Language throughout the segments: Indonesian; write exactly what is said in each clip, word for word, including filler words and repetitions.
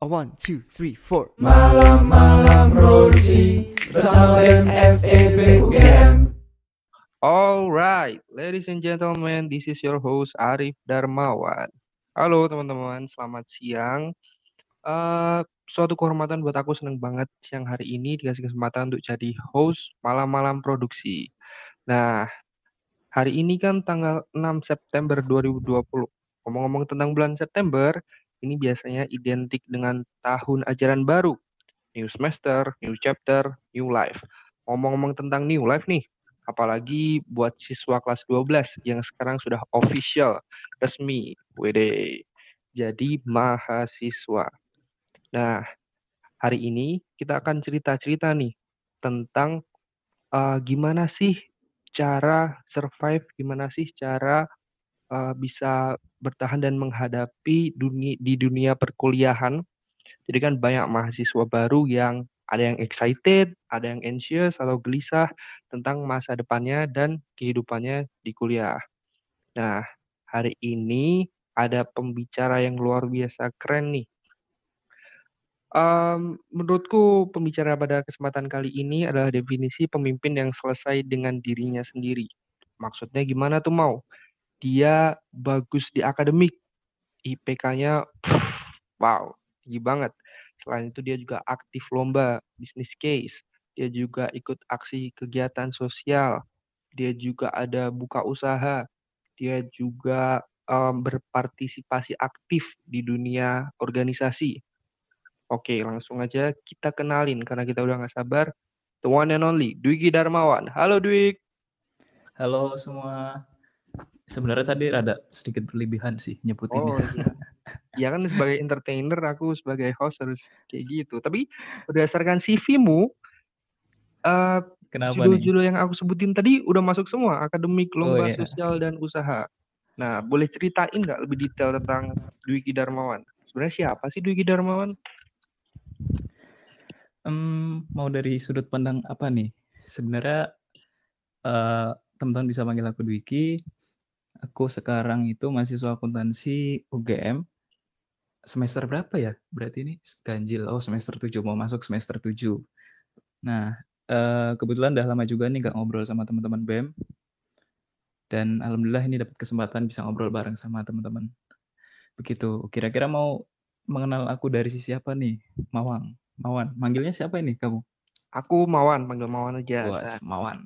One, two, three, four. Malam-malam produksi bersama F E B U G M. Alright, ladies and gentlemen, this is your host Arif Darmawan. Halo teman-teman, selamat siang. Uh, suatu kehormatan buat aku, seneng banget siang hari ini dikasih kesempatan untuk jadi host malam-malam produksi. Nah, hari ini kan tanggal enam September dua ribu dua puluh. Ngomong-ngomong tentang bulan September, ini biasanya identik dengan tahun ajaran baru. New semester, new chapter, new life. Ngomong-ngomong tentang new life nih, apalagi buat siswa kelas dua belas yang sekarang sudah official, resmi, wede, jadi mahasiswa. Nah, hari ini kita akan cerita-cerita nih tentang uh, gimana sih cara survive, gimana sih cara uh, bisa bertahan dan menghadapi dunia, di dunia perkuliahan. Jadi kan banyak mahasiswa baru yang ada yang excited, ada yang anxious atau gelisah tentang masa depannya dan kehidupannya di kuliah. Nah, hari ini ada pembicara yang luar biasa keren nih. Um, menurutku pembicara pada kesempatan kali ini adalah definisi pemimpin yang selesai dengan dirinya sendiri. Maksudnya gimana tuh Mau? Dia bagus di akademik, I P K-nya wow, tinggi banget. Selain itu dia juga aktif lomba business case, dia juga ikut aksi kegiatan sosial, dia juga ada buka usaha, dia juga um, berpartisipasi aktif di dunia organisasi. Oke, langsung aja kita kenalin karena kita udah gak sabar. The one and only, Dwiki Darmawan. Halo Dwik. Halo semua. Sebenarnya tadi rada sedikit berlebihan sih nyebutinnya. Oh, iya. Ya kan sebagai entertainer, aku sebagai host harus kayak gitu. Tapi berdasarkan C V-mu, uh, judul-judul nih? Yang aku sebutin tadi udah masuk semua. Akademik, lomba, oh, iya. Sosial, dan usaha. Nah, boleh ceritain nggak lebih detail tentang Dwiki Darmawan? Sebenarnya siapa sih Dwiki Darmawan? Um, mau dari sudut pandang apa nih? Sebenarnya uh, teman-teman bisa panggil aku Dwiki. Aku sekarang itu mahasiswa akuntansi U G M. Semester berapa ya? Berarti ini ganjil. Oh, semester tujuh. Mau masuk semester tujuh. Nah, kebetulan udah lama juga nih gak ngobrol sama teman-teman B E M. Dan alhamdulillah ini dapat kesempatan bisa ngobrol bareng sama teman-teman. Begitu. Kira-kira mau mengenal aku dari sisi apa nih? Mawang. Mawan. Manggilnya siapa ini kamu? Aku Mawan. Panggil Mawan aja. Was, Mawan.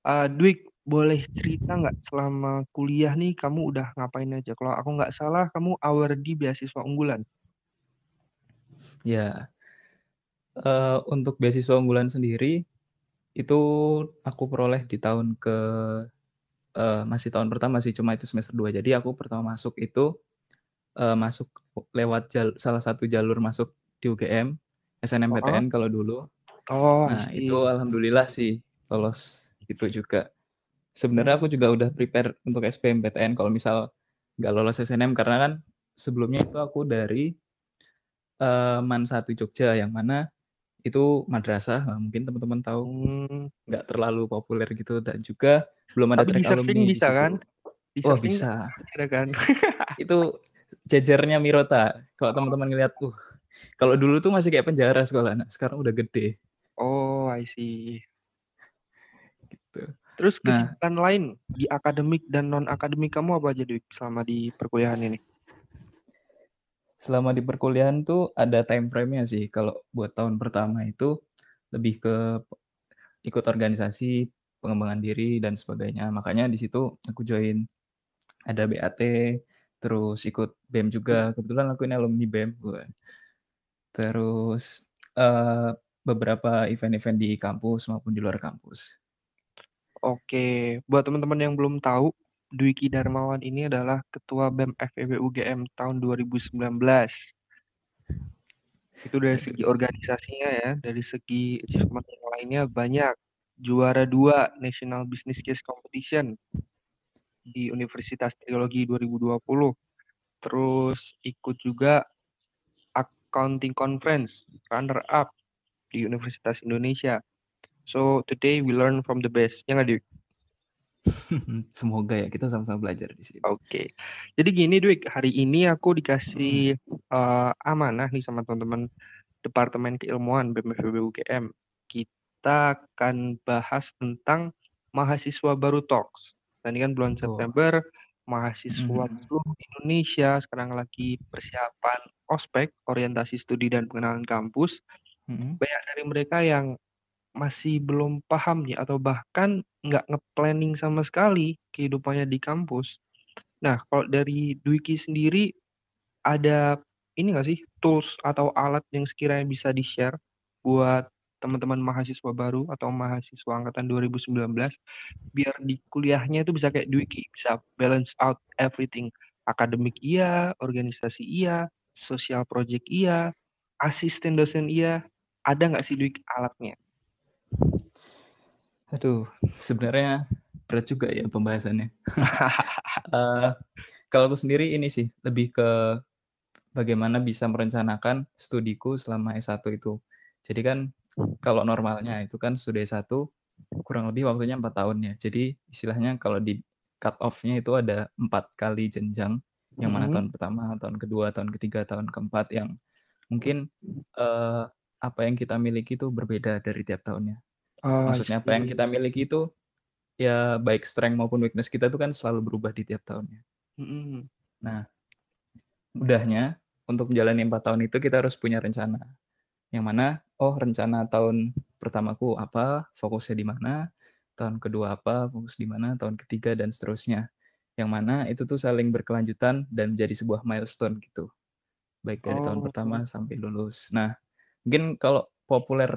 Uh, Dwik. Boleh cerita nggak selama kuliah nih kamu udah ngapain aja? Kalau aku nggak salah kamu awardi beasiswa unggulan. Ya, uh, untuk beasiswa unggulan sendiri itu aku peroleh di tahun ke uh, masih tahun pertama sih, cuma itu semester dua. Jadi aku pertama masuk itu uh, masuk lewat jal- salah satu jalur masuk di U G M, S N M P T N oh. Kalau dulu. Oh. Nah sih. Itu alhamdulillah sih lolos itu juga. Sebenarnya aku juga udah prepare untuk S P M P T N kalau misal nggak lolos S N M, karena kan sebelumnya itu aku dari uh, M A N satu Jogja, yang mana itu madrasah, nah, mungkin teman-teman tahu, nggak terlalu populer gitu, dan juga belum ada track alumni bisa disitu. Kan? Di oh bisa. Kan? Itu jajarnya Mirota. Kalau teman-teman ngeliat, uh, kalau dulu tuh masih kayak penjara sekolah, nah, sekarang udah gede. Oh, I see. Gitu. Terus kesibukan nah, lain di akademik dan non-akademik kamu apa aja selama di perkuliahan ini? Selama di perkuliahan tuh ada time frame-nya sih. Kalau buat tahun pertama itu lebih ke ikut organisasi, pengembangan diri, dan sebagainya. Makanya di situ aku join ada B A T, terus ikut B E M juga. Kebetulan aku ini alumni B E M. Terus uh, beberapa event-event di kampus maupun di luar kampus. Oke, buat teman-teman yang belum tahu, Dwiki Darmawan ini adalah ketua B E M F E B U G M tahun dua ribu sembilan belas. Itu dari segi organisasinya ya, dari segi achievement yang lainnya banyak. Juara dua National Business Case Competition di Universitas Teknologi dua ribu dua puluh. Terus ikut juga Accounting Conference, runner up di Universitas Indonesia. So today we learn from the best. Ya nggak, Dik? Semoga ya, kita sama-sama belajar di sini. Oke, okay. Jadi gini Dwik, hari ini aku dikasih hmm. uh, amanah nih sama teman-teman Departemen Keilmuan B E M F E B U G M. Kita akan bahas tentang mahasiswa baru talks. Dan ini kan bulan oh. September, mahasiswa hmm. seluruh Indonesia sekarang lagi persiapan ospek, orientasi studi dan pengenalan kampus. Hmm. Banyak dari mereka yang masih belum paham nih atau bahkan nggak nge-planning sama sekali kehidupannya di kampus. Nah, kalau dari Dwiki sendiri ada ini nggak sih tools atau alat yang sekiranya bisa di-share buat teman-teman mahasiswa baru atau mahasiswa angkatan dua ribu sembilan belas biar di kuliahnya itu bisa kayak Dwiki, bisa balance out everything. Akademik iya, organisasi iya, social project iya, asisten dosen iya. Ada nggak sih Dwiki alatnya? Aduh, sebenarnya berat juga ya pembahasannya. uh, kalau aku sendiri ini sih, lebih ke bagaimana bisa merencanakan studiku selama S satu itu. Jadi kan kalau normalnya itu kan studi S satu kurang lebih waktunya empat tahun ya. Jadi istilahnya kalau di cut off-nya itu ada empat kali jenjang. Yang mana mm-hmm. tahun pertama, tahun kedua, tahun ketiga, tahun keempat. Yang mungkin uh, apa yang kita miliki itu berbeda dari tiap tahunnya. Oh, maksudnya apa yang kita miliki itu ya baik strength maupun weakness kita itu kan selalu berubah di tiap tahunnya. Mm-hmm. Nah, mudahnya untuk menjalani empat tahun itu kita harus punya rencana. Yang mana, oh rencana tahun pertamaku apa, fokusnya di mana, tahun kedua apa, fokus di mana, tahun ketiga dan seterusnya. Yang mana itu tuh saling berkelanjutan dan menjadi sebuah milestone gitu. Baik dari oh. tahun pertama sampai lulus. Nah, mungkin kalau populer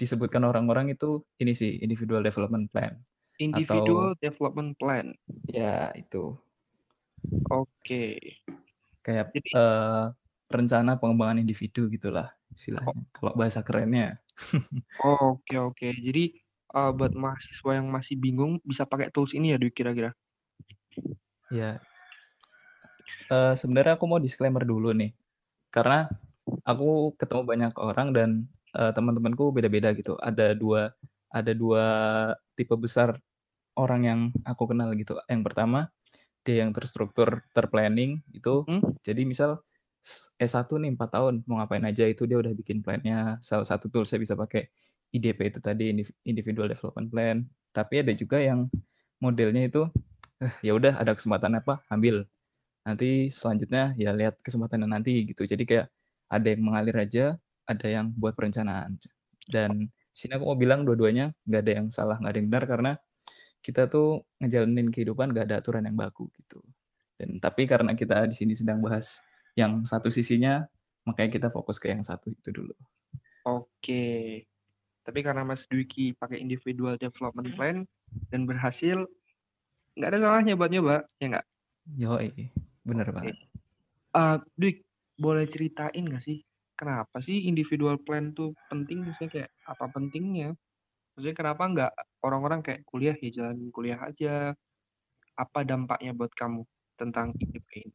disebutkan orang-orang itu ini sih individual development plan. Individual atau, development plan. Ya itu. Oke. Okay. Kayak Jadi, uh, rencana pengembangan individu gitulah istilahnya. Oh. Kalau bahasa kerennya. Oke oh, oke. Okay, okay. Jadi uh, buat mahasiswa yang masih bingung bisa pakai tools ini ya Dwi kira-kira. Ya. Uh, sebenarnya aku mau disclaimer dulu nih karena aku ketemu banyak orang dan Uh, teman-temanku beda-beda gitu. Ada dua ada dua tipe besar orang yang aku kenal gitu. Yang pertama, dia yang terstruktur, terplanning itu. Hmm? Jadi misal S satu nih empat tahun mau ngapain aja itu dia udah bikin plan-nya. Salah satu tool saya bisa pakai I D P itu tadi, individual development plan. Tapi ada juga yang modelnya itu eh, ya udah ada kesempatan apa, ambil. Nanti selanjutnya ya lihat kesempatannya nanti gitu. Jadi kayak ada yang mengalir aja, ada yang buat perencanaan. Dan sini aku mau bilang dua-duanya nggak ada yang salah, nggak ada yang benar karena kita tuh ngejalanin kehidupan nggak ada aturan yang baku gitu. Dan tapi karena kita di sini sedang bahas yang satu sisinya, makanya kita fokus ke yang satu itu dulu. Oke. Tapi karena Mas Dwiki pakai individual development plan dan berhasil, nggak ada salahnya buat nyoba, ya nggak? Yoi, bener okay. banget. Uh, Dwik, boleh ceritain nggak sih? Kenapa sih individual plan tuh penting? Maksudnya kayak apa pentingnya? Maksudnya kenapa nggak orang-orang kayak kuliah ya jalanin kuliah aja? Apa dampaknya buat kamu tentang I D P ini?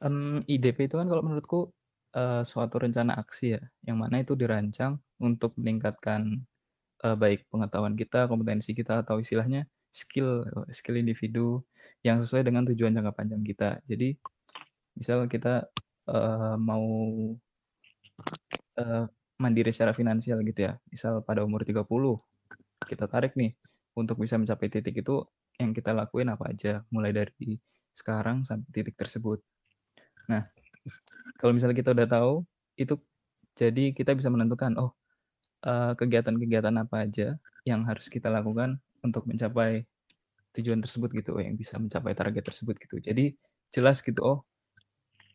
Um, I D P itu kan kalau menurutku uh, suatu rencana aksi ya, yang mana itu dirancang untuk meningkatkan uh, baik pengetahuan kita, kompetensi kita, atau istilahnya skill skill individu yang sesuai dengan tujuan jangka panjang kita. Jadi misal kita Uh, mau uh, mandiri secara finansial gitu ya. Misal pada umur tiga puluh kita tarik nih untuk bisa mencapai titik itu yang kita lakuin apa aja mulai dari sekarang sampai titik tersebut. Nah, kalau misalnya kita udah tahu itu jadi kita bisa menentukan oh uh, kegiatan-kegiatan apa aja yang harus kita lakukan untuk mencapai tujuan tersebut gitu, yang bisa mencapai target tersebut gitu. Jadi jelas gitu oh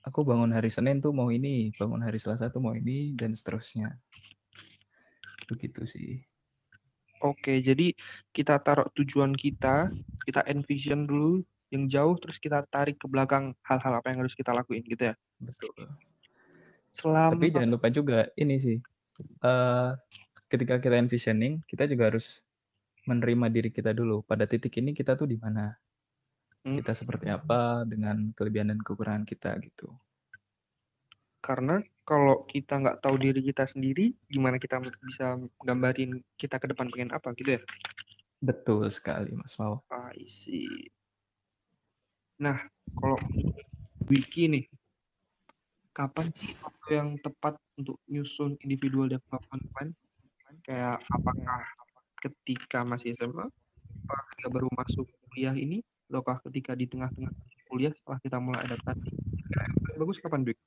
aku bangun hari Senin tuh mau ini, bangun hari Selasa tuh mau ini, dan seterusnya. Begitu sih. Oke, jadi kita taruh tujuan kita, kita envision dulu yang jauh, terus kita tarik ke belakang hal-hal apa yang harus kita lakuin gitu ya? Betul. Selama... Tapi jangan lupa juga, ini sih, uh, ketika kita envisioning, kita juga harus menerima diri kita dulu. Pada titik ini kita tuh di mana? Kita seperti apa dengan kelebihan dan kekurangan kita gitu. Karena kalau kita nggak tahu diri kita sendiri, gimana kita bisa gambarin kita ke depan pengen apa gitu ya? Betul sekali, Mas Mawan. I see. Nah, kalau Wiki nih, kapan sih waktu yang tepat untuk nyusun individual development plan? Kayak apakah ketika masih S M A, apakah ketika baru masuk kuliah ini, ataukah ketika di tengah-tengah kuliah setelah kita mulai adaptasi? Yang bagus kapan, Dwiki?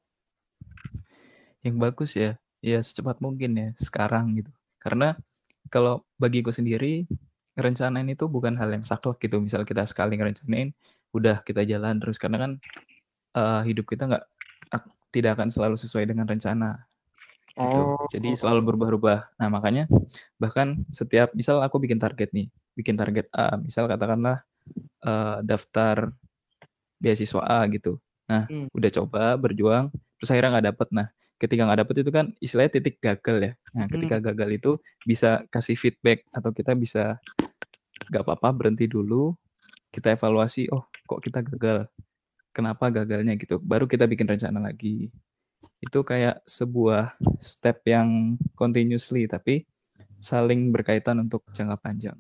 Yang bagus ya, ya secepat mungkin ya, sekarang gitu. Karena kalau bagiku sendiri, rencanain itu bukan hal yang saklek gitu. Misal kita sekali ngerencanain, udah kita jalan terus. Karena kan uh, hidup kita nggak tidak akan selalu sesuai dengan rencana. Gitu. Oh. Jadi selalu berubah-ubah. Nah makanya bahkan setiap misal aku bikin target nih, bikin target A, misal katakanlah uh, daftar beasiswa A gitu. Nah hmm. udah coba berjuang, terus akhirnya nggak dapet. Nah ketika nggak dapet itu kan istilahnya titik gagal ya. Nah ketika hmm. gagal itu bisa kasih feedback atau kita bisa nggak apa-apa berhenti dulu, kita evaluasi. Oh kok kita gagal? Kenapa gagalnya gitu? Baru kita bikin rencana lagi. Itu kayak sebuah step yang continuously tapi saling berkaitan untuk jangka panjang.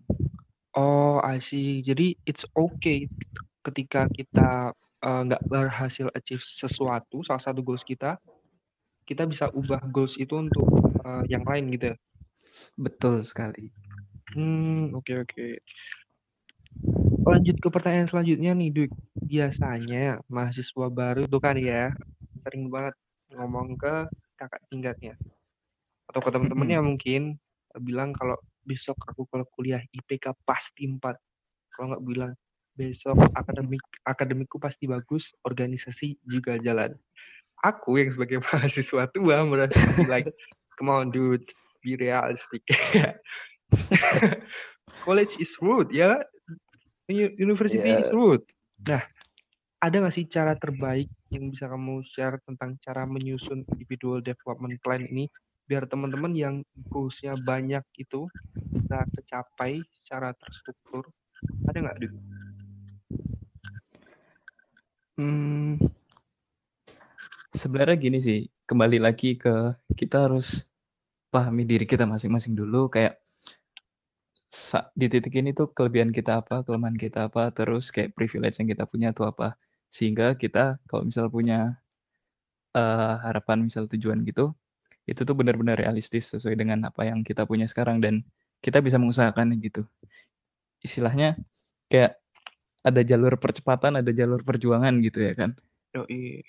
Oh, I see. Jadi it's okay ketika kita nggak uh, berhasil achieve sesuatu, salah satu goals kita, kita bisa ubah goals itu untuk uh, yang lain gitu ya? Betul sekali. Hmm, oke okay, oke. Okay. Lanjut ke pertanyaan selanjutnya nih, Dwi. Biasanya mahasiswa baru itu kan ya sering banget ngomong ke kakak tingkatnya atau ke teman-temannya mungkin bilang kalau besok aku kalau kuliah I P K pasti empat, kalau nggak bilang besok akademik akademikku pasti bagus, organisasi juga jalan. Aku yang sebagai mahasiswa tua merasa like come on dude, be realistic. College is rude ya, yeah? University yeah. is rude. Nah, ada nggak sih cara terbaik yang bisa kamu share tentang cara menyusun individual development plan ini biar teman-teman yang goals-nya banyak itu bisa tercapai secara terstruktur? Ada nggak, Dwi? Hmm, sebenarnya gini sih, kembali lagi ke kita harus pahami diri kita masing-masing dulu, kayak di titik ini tuh kelebihan kita apa, kelemahan kita apa, terus kayak privilege yang kita punya tuh apa. Sehingga kita kalau misal punya uh, harapan, misal tujuan gitu, itu tuh benar-benar realistis sesuai dengan apa yang kita punya sekarang dan kita bisa mengusahakan gitu. Istilahnya kayak ada jalur percepatan, ada jalur perjuangan gitu ya kan. Yoi.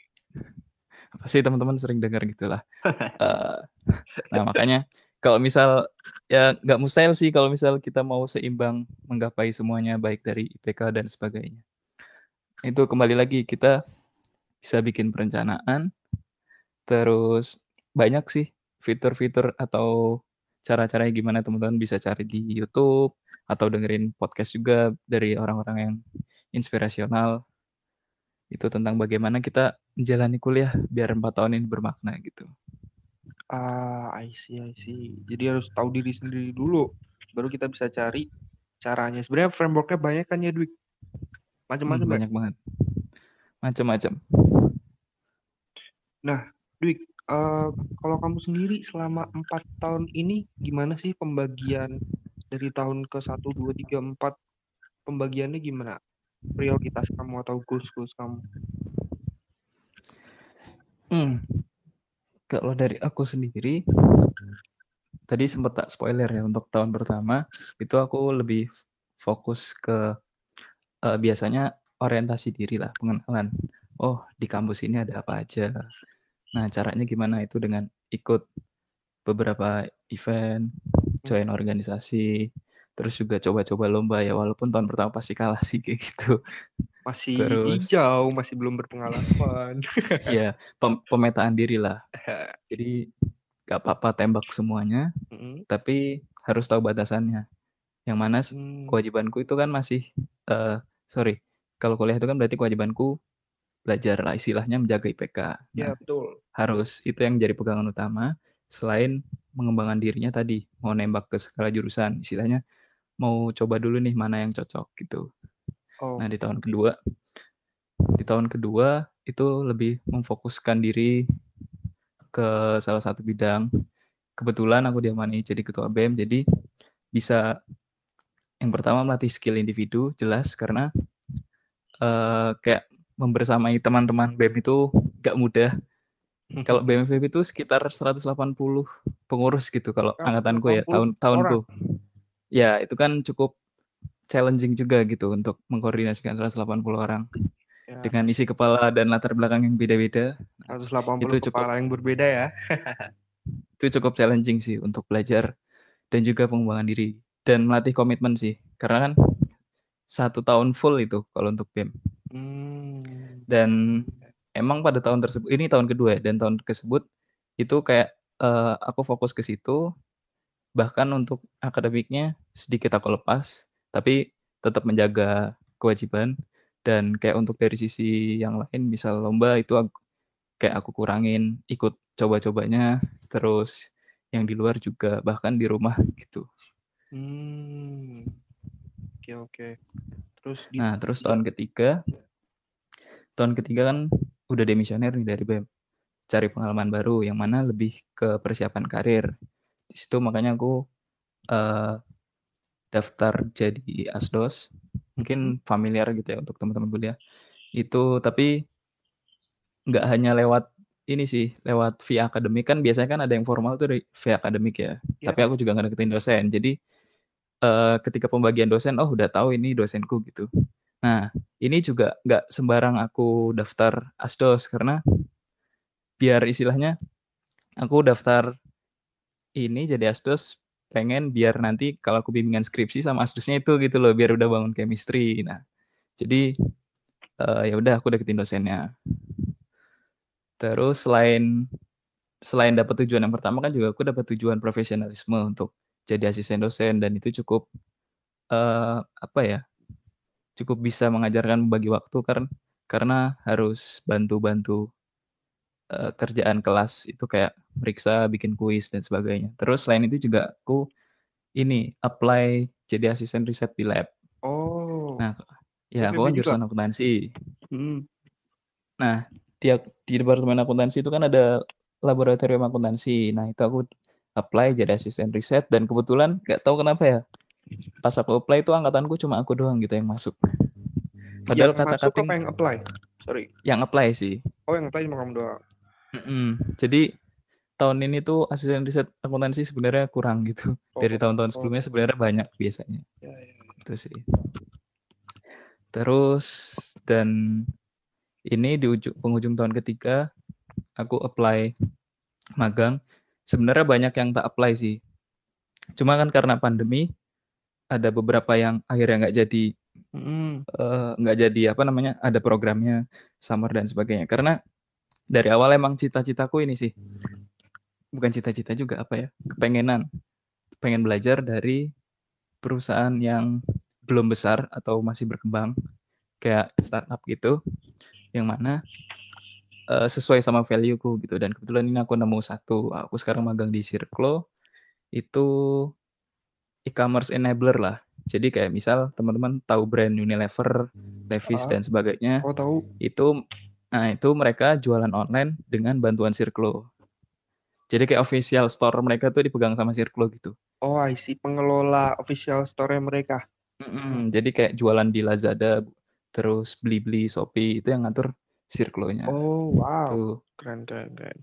Pasti teman-teman sering dengar gitulah. uh, nah makanya kalau misal ya nggak mustahil sih kalau misal kita mau seimbang menggapai semuanya baik dari I P K dan sebagainya. Itu kembali lagi kita bisa bikin perencanaan, terus banyak sih fitur-fitur atau cara-caranya gimana teman-teman bisa cari di YouTube atau dengerin podcast juga dari orang-orang yang inspirasional itu tentang bagaimana kita menjalani kuliah biar empat tahun ini bermakna gitu. Ah, I see, I see. Jadi harus tahu diri sendiri dulu baru kita bisa cari caranya. Sebenarnya frameworknya banyak kan ya, Dwi? Macam-macam hmm, banyak banget. Macam-macam. Nah, Dwi, uh, kalau kamu sendiri selama empat tahun ini gimana sih pembagian dari tahun ke satu, dua, tiga, empat? Pembagiannya gimana? Prioritas kamu atau goals-goals kamu? Hmm. Kalau dari aku sendiri, tadi sempat tak spoiler ya, untuk tahun pertama itu aku lebih fokus ke Uh, biasanya orientasi diri lah, pengenalan. Oh, di kampus ini ada apa aja. Nah, caranya gimana itu dengan ikut beberapa event, join organisasi, terus juga coba-coba lomba ya, walaupun tahun pertama pasti kalah sih kayak gitu. Masih terus, hijau, masih belum berpengalaman. Iya, pem- pemetaan diri lah. Jadi gak apa-apa tembak semuanya, mm-hmm. tapi harus tahu batasannya. Yang mana hmm. kewajibanku itu kan masih uh, sorry, kalau kuliah itu kan berarti kewajibanku belajar lah, istilahnya menjaga I P K. Nah, ya, betul. Harus, itu yang jadi pegangan utama, selain mengembangkan dirinya tadi, mau nembak ke segala jurusan, istilahnya mau coba dulu nih mana yang cocok gitu. Oh. Nah, di tahun kedua, di tahun kedua itu lebih memfokuskan diri ke salah satu bidang. Kebetulan aku diamani jadi ketua B E M, jadi bisa Yang pertama melatih skill individu, jelas, karena uh, kayak membersamai teman-teman B E M itu gak mudah. Hmm. Kalau B M F B itu sekitar seratus delapan puluh pengurus gitu kalau oh, angkatanku ya, tahun tahunku. Ya, itu kan cukup challenging juga gitu untuk mengkoordinasikan seratus delapan puluh orang. Ya. Dengan isi kepala dan latar belakang yang beda-beda. seratus delapan puluh itu cukup, kepala yang berbeda ya. Itu cukup challenging sih untuk belajar dan juga pengembangan diri dan melatih komitmen sih. Karena kan satu tahun full itu kalau untuk B E M. Hmm. Dan emang pada tahun tersebut, ini tahun kedua ya, dan tahun tersebut itu kayak uh, aku fokus ke situ, bahkan untuk akademiknya sedikit aku lepas, tapi tetap menjaga kewajiban, dan kayak untuk dari sisi yang lain, misal lomba itu aku, kayak aku kurangin, ikut coba-cobanya, terus yang di luar juga, bahkan di rumah gitu. Hmm, oke okay, oke. Okay. Terus di... Nah terus tahun ketiga, tahun ketiga kan udah demisioner nih dari B E M, cari pengalaman baru yang mana lebih ke persiapan karir. Di situ makanya aku uh, daftar jadi asdos, mungkin familiar gitu ya untuk teman-teman kuliah itu, tapi nggak hanya lewat ini sih, lewat via akademik kan, biasanya kan ada yang formal tuh via akademik ya, yeah. Tapi aku juga nggak deketin dosen, jadi uh, ketika pembagian dosen, oh udah tahu ini dosenku gitu. Nah, ini juga nggak sembarang aku daftar asdos, karena biar istilahnya aku daftar ini jadi asdos, pengen biar nanti kalau aku bimbingan skripsi sama asdosnya itu gitu loh, biar udah bangun chemistry. Nah, jadi uh, ya udah aku deketin dosennya. Terus selain selain dapat tujuan yang pertama kan juga aku dapat tujuan profesionalisme untuk jadi asisten dosen, dan itu cukup uh, apa ya? cukup bisa mengajarkan membagi waktu karena karena harus bantu-bantu uh, kerjaan kelas itu kayak meriksa, bikin kuis dan sebagainya. Terus selain itu juga aku ini apply jadi asisten riset di lab. Oh. Nah, ya aku kan jurusan akuntansi. Hmm. Nah, di, di departemen akuntansi itu kan ada laboratorium akuntansi. Nah, itu aku apply jadi asisten riset, dan kebetulan nggak tahu kenapa ya, pas aku apply itu angkatanku cuma aku doang gitu yang masuk. Padahal yang kata-kata masuk apa yang apply? Sorry. Yang apply sih. Oh, yang apply cuma kamu doang. Mm-mm. Jadi tahun ini tuh asisten riset akuntansi sebenarnya kurang gitu. Oh, dari tahun-tahun oh. sebelumnya sebenarnya banyak biasanya. Ya, ya. Itu sih. Terus dan ini di ujung, penghujung tahun ketiga aku apply magang. Sebenarnya banyak yang tak apply sih. Cuma kan karena pandemi ada beberapa yang akhirnya nggak jadi nggak mm. uh, jadi apa namanya, ada programnya summer dan sebagainya. Karena dari awal emang cita-citaku ini sih, bukan cita-cita juga apa ya, kepengenan pengen belajar dari perusahaan yang belum besar atau masih berkembang kayak startup gitu, yang mana uh, sesuai sama valueku gitu. Dan kebetulan ini aku nemu satu. Aku sekarang magang di Sirclo itu, e-commerce enabler lah. Jadi kayak misal teman-teman tahu brand Unilever, Levi's ah, dan sebagainya. Oh, tahu. Itu nah itu mereka jualan online dengan bantuan Sirclo. Jadi kayak official store mereka tuh dipegang sama Sirclo gitu. Oh, I see, pengelola official store mereka. Mm-mm, jadi kayak jualan di Lazada, terus beli-beli Shopee, itu yang ngatur Sirclo-nya. Oh, wow. Tuh. Keren, keren, keren.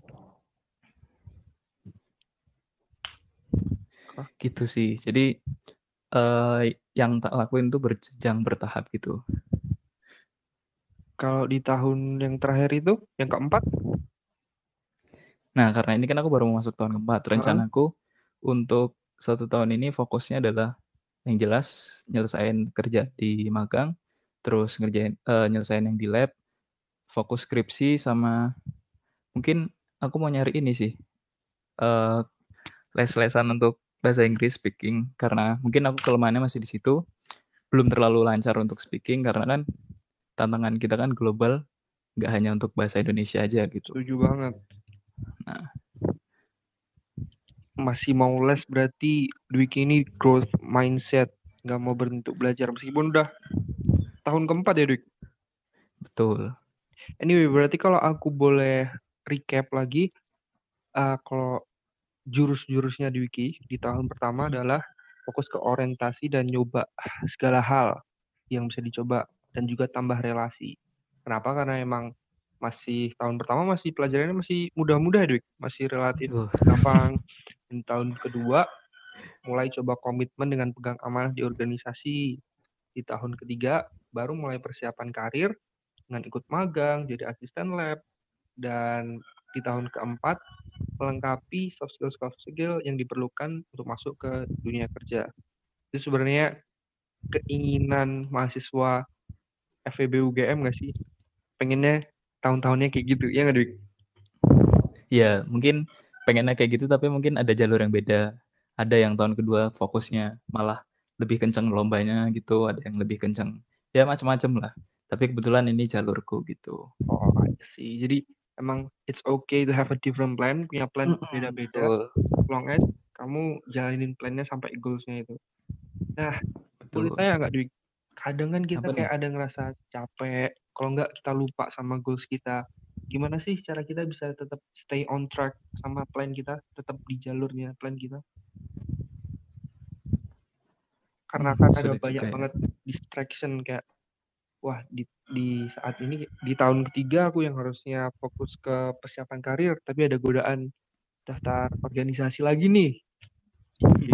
Gitu sih, jadi uh, yang tak lakuin tuh berjenjang bertahap gitu. Kalau di tahun yang terakhir itu, yang keempat? Nah, karena ini kan aku baru masuk tahun keempat, rencanaku uh-huh. untuk satu tahun ini fokusnya adalah yang jelas nyelesain kerja di magang, terus ngerjain uh, nyelesain yang di lab, fokus skripsi, sama mungkin aku mau nyari ini sih, uh, les-lesan untuk bahasa Inggris speaking, karena mungkin aku kelemahannya masih di situ, belum terlalu lancar untuk speaking, karena kan tantangan kita kan global, nggak hanya untuk bahasa Indonesia aja gitu. Setuju banget. Nah, masih mau les berarti Dwiki ini growth mindset, nggak mau berhenti belajar meskipun udah tahun keempat ya Dwiki. Betul. Anyway, berarti kalau aku boleh recap lagi, uh, kalau jurus-jurusnya Dwiki di tahun pertama adalah fokus ke orientasi dan nyoba segala hal yang bisa dicoba, dan juga tambah relasi. Kenapa? Karena emang masih tahun pertama masih pelajarannya masih mudah-mudah, Dwik, masih relatif gampang. Di tahun kedua mulai coba komitmen dengan pegang amanah di organisasi. Di tahun ketiga baru mulai persiapan karir dengan ikut magang, jadi asisten lab, dan di tahun keempat melengkapi soft skill soft skill yang diperlukan untuk masuk ke dunia kerja. Itu sebenarnya keinginan mahasiswa F E B U G M nggak sih? Pengennya tahun-tahunnya kayak gitu, ya nggak, Dwik? Ya, mungkin pengennya kayak gitu, tapi mungkin ada jalur yang beda. Ada yang tahun kedua fokusnya malah lebih kenceng lombanya gitu, ada yang lebih kenceng. Ya macam-macam lah. Tapi kebetulan ini jalurku gitu. Oh, sih. Jadi emang it's okay to have a different plan, punya plan mm-hmm. beda-beda. As long as kamu jalanin plannya sampai goals-nya itu. Nah, boleh tanya nggak, Dwi? Kadang kan kita Apa kayak nih? Ada ngerasa capek, kalau nggak kita lupa sama goals kita. Gimana sih cara kita bisa tetap stay on track sama plan kita, tetap di jalurnya plan kita? Karena kan ada banyak banget distraction, kayak wah di, di saat ini di tahun ketiga aku yang harusnya fokus ke persiapan karir, tapi ada godaan daftar organisasi lagi nih.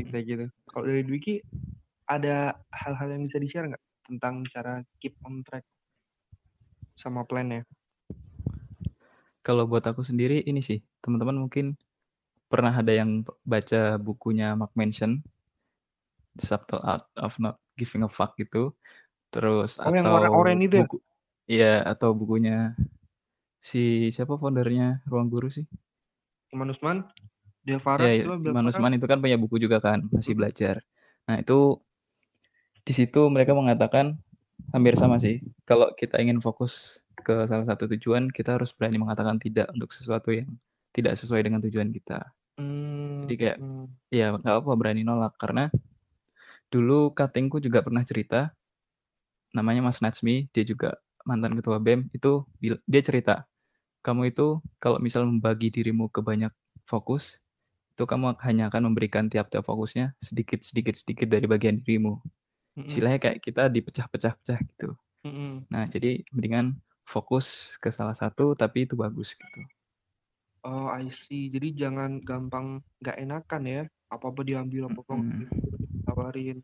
Kayak gitu. Kalau dari Dwiki ada hal-hal yang bisa di-share nggak tentang cara keep on track sama plannya? Kalau buat aku sendiri ini sih, teman-teman mungkin pernah ada yang baca bukunya Mark Manson, The Subtle Art of Not Giving a Fuck gitu. Terus oh, atau orang-orang itu buku, ya atau bukunya si siapa foundernya Ruang Guru sih? Manusman Fara ya, itu Manusman kan? Itu kan punya buku juga kan, masih belajar. Nah, itu di situ mereka mengatakan hampir sama sih. Kalau kita ingin fokus ke salah satu tujuan, kita harus berani mengatakan tidak untuk sesuatu yang tidak sesuai dengan tujuan kita. Hmm, Jadi kayak hmm. ya enggak apa berani nolak, karena dulu katingku juga pernah cerita, namanya Mas Natsmi, dia juga mantan ketua B E M, itu dia cerita, kamu itu kalau misal membagi dirimu ke banyak fokus, itu kamu hanya akan memberikan tiap-tiap fokusnya sedikit-sedikit-sedikit dari bagian dirimu. Mm-hmm. Istilahnya kayak kita dipecah-pecah-pecah gitu. Mm-hmm. Nah, jadi mendingan fokus ke salah satu, tapi itu bagus gitu. Oh, I see. Jadi jangan gampang nggak enakan ya, apa-apa diambil, apa-apa mm-hmm. gitu. Tawarin.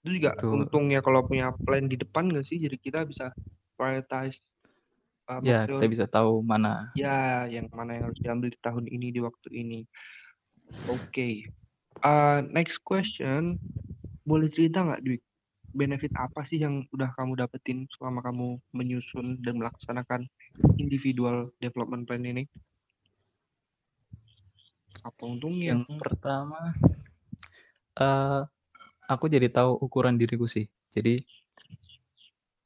Itu juga Betul. Untungnya kalau punya plan di depan nggak sih, jadi kita bisa prioritize. Uh, ya, kita bisa tahu mana. Ya, yang mana yang harus diambil di tahun ini, di waktu ini. Oke. Okay. Uh, next question, boleh cerita nggak, Dwi? Benefit apa sih yang udah kamu dapetin selama kamu menyusun dan melaksanakan individual development plan ini? Apa untungnya? Yang pertama, Uh, aku jadi tahu ukuran diriku sih. Jadi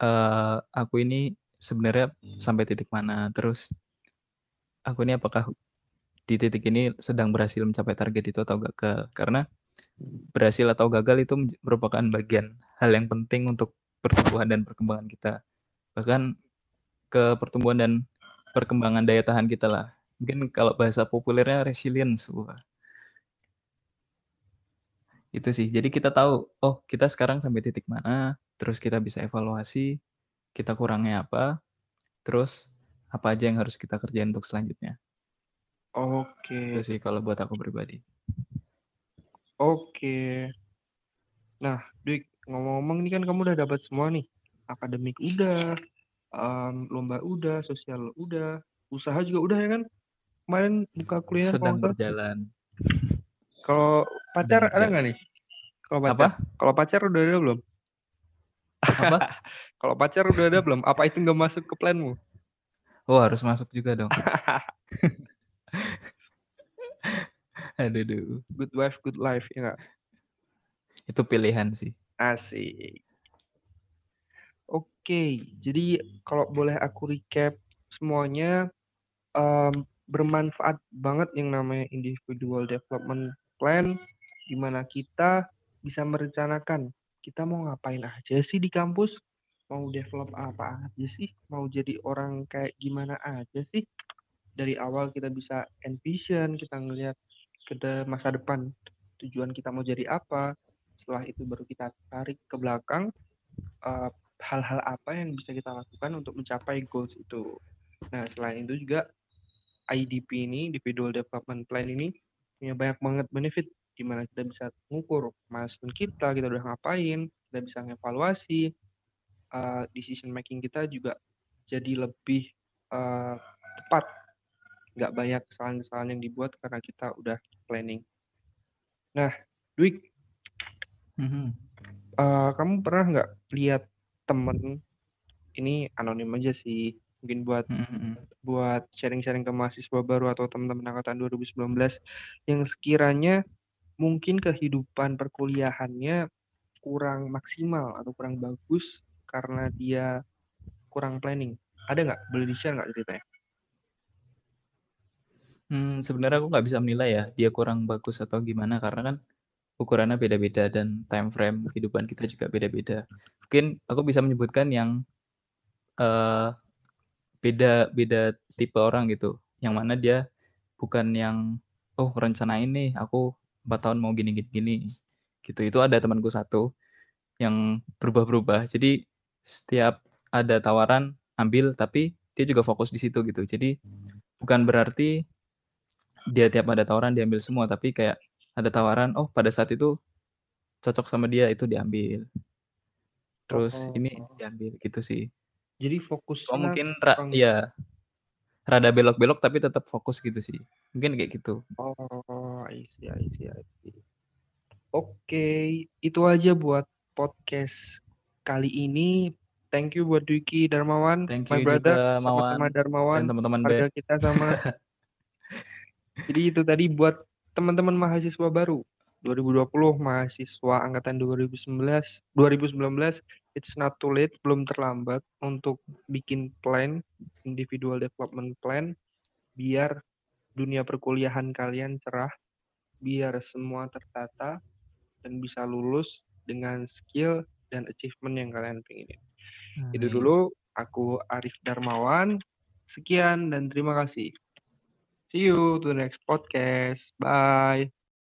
uh, aku ini sebenarnya sampai titik mana. Terus aku ini apakah di titik ini sedang berhasil mencapai target itu atau gagal. Karena berhasil atau gagal itu merupakan bagian hal yang penting untuk pertumbuhan dan perkembangan kita. Bahkan ke pertumbuhan dan perkembangan daya tahan kita lah. Mungkin kalau bahasa populernya resilience. Wah. Itu sih, jadi kita tahu, oh kita sekarang sampai titik mana, terus kita bisa evaluasi, kita kurangnya apa, terus apa aja yang harus kita kerjain untuk selanjutnya. Oke. Itu sih kalau buat aku pribadi. Oke. Nah, Dwik, ngomong-ngomong ini kan kamu udah dapat semua nih, akademik udah, um, lomba udah, sosial udah, usaha juga udah ya kan? Kemarin buka kuliah. Sedang konser. Berjalan. Kalau pacar ada nggak nih? Kalau pacar, kalau pacar udah ada belum? Apa? Kalau pacar udah ada belum? Apa itu nggak masuk ke planmu? Oh harus masuk juga dong. Aduh, duh. Good wife, good life ya nggak? Itu pilihan sih. Asik. Oke, jadi kalau boleh aku recap semuanya, um, bermanfaat banget yang namanya individual development plan, di mana kita bisa merencanakan kita mau ngapain aja sih di kampus, mau develop apa aja sih, mau jadi orang kayak gimana aja sih. Dari awal kita bisa envision, kita ngelihat ke masa depan, tujuan kita mau jadi apa, Setelah itu baru kita tarik ke belakang uh, hal-hal apa yang bisa kita lakukan untuk mencapai goals itu. Nah, selain itu juga I D P ini, Individual Development Plan ini, punya banyak banget benefit, di mana kita bisa mengukur milestone kita, kita udah ngapain, kita bisa mengevaluasi, uh, decision making kita juga jadi lebih uh, tepat. Nggak banyak kesalahan-kesalahan yang dibuat karena kita udah planning. Nah, Dwik, mm-hmm. uh, kamu pernah nggak lihat temen, ini anonim aja sih, mungkin buat mm-hmm. buat sharing-sharing ke mahasiswa baru atau teman-teman angkatan dua ribu sembilan belas yang sekiranya mungkin kehidupan perkuliahannya kurang maksimal atau kurang bagus karena dia kurang planning. Ada nggak? Boleh di-share nggak ceritanya? Hmm, sebenarnya aku nggak bisa menilai ya dia kurang bagus atau gimana, karena kan ukurannya beda-beda dan time frame kehidupan kita juga beda-beda. Mungkin aku bisa menyebutkan yang uh, beda-beda tipe orang gitu, yang mana dia bukan yang oh rencanain nih aku empat tahun mau gini-gini gitu. Itu ada temanku satu yang berubah-berubah, jadi setiap ada tawaran ambil, tapi dia juga fokus di situ gitu. Jadi bukan berarti dia tiap ada tawaran diambil semua, tapi kayak ada tawaran, oh pada saat itu cocok sama dia, itu diambil. Terus oh. ini diambil gitu sih. Jadi fokus. Oh mungkin ra- orang... ya rada belok-belok tapi tetap fokus gitu sih. Mungkin kayak gitu. Oh, I see, I see, I see. Oke, itu aja buat podcast kali ini. Thank you buat Dwiki Darmawan, Thank my you brother, sama-sama Darmawan, dan teman-teman harga B. kita sama. Jadi itu tadi buat teman-teman mahasiswa baru dua ribu dua puluh, mahasiswa angkatan dua ribu sembilan belas, it's not too late, belum terlambat untuk bikin plan, individual development plan, biar dunia perkuliahan kalian cerah, biar semua tertata, dan bisa lulus dengan skill dan achievement yang kalian pinginin. Amin. Itu dulu, aku Arif Darmawan, sekian dan terima kasih. See you to the next podcast. Bye.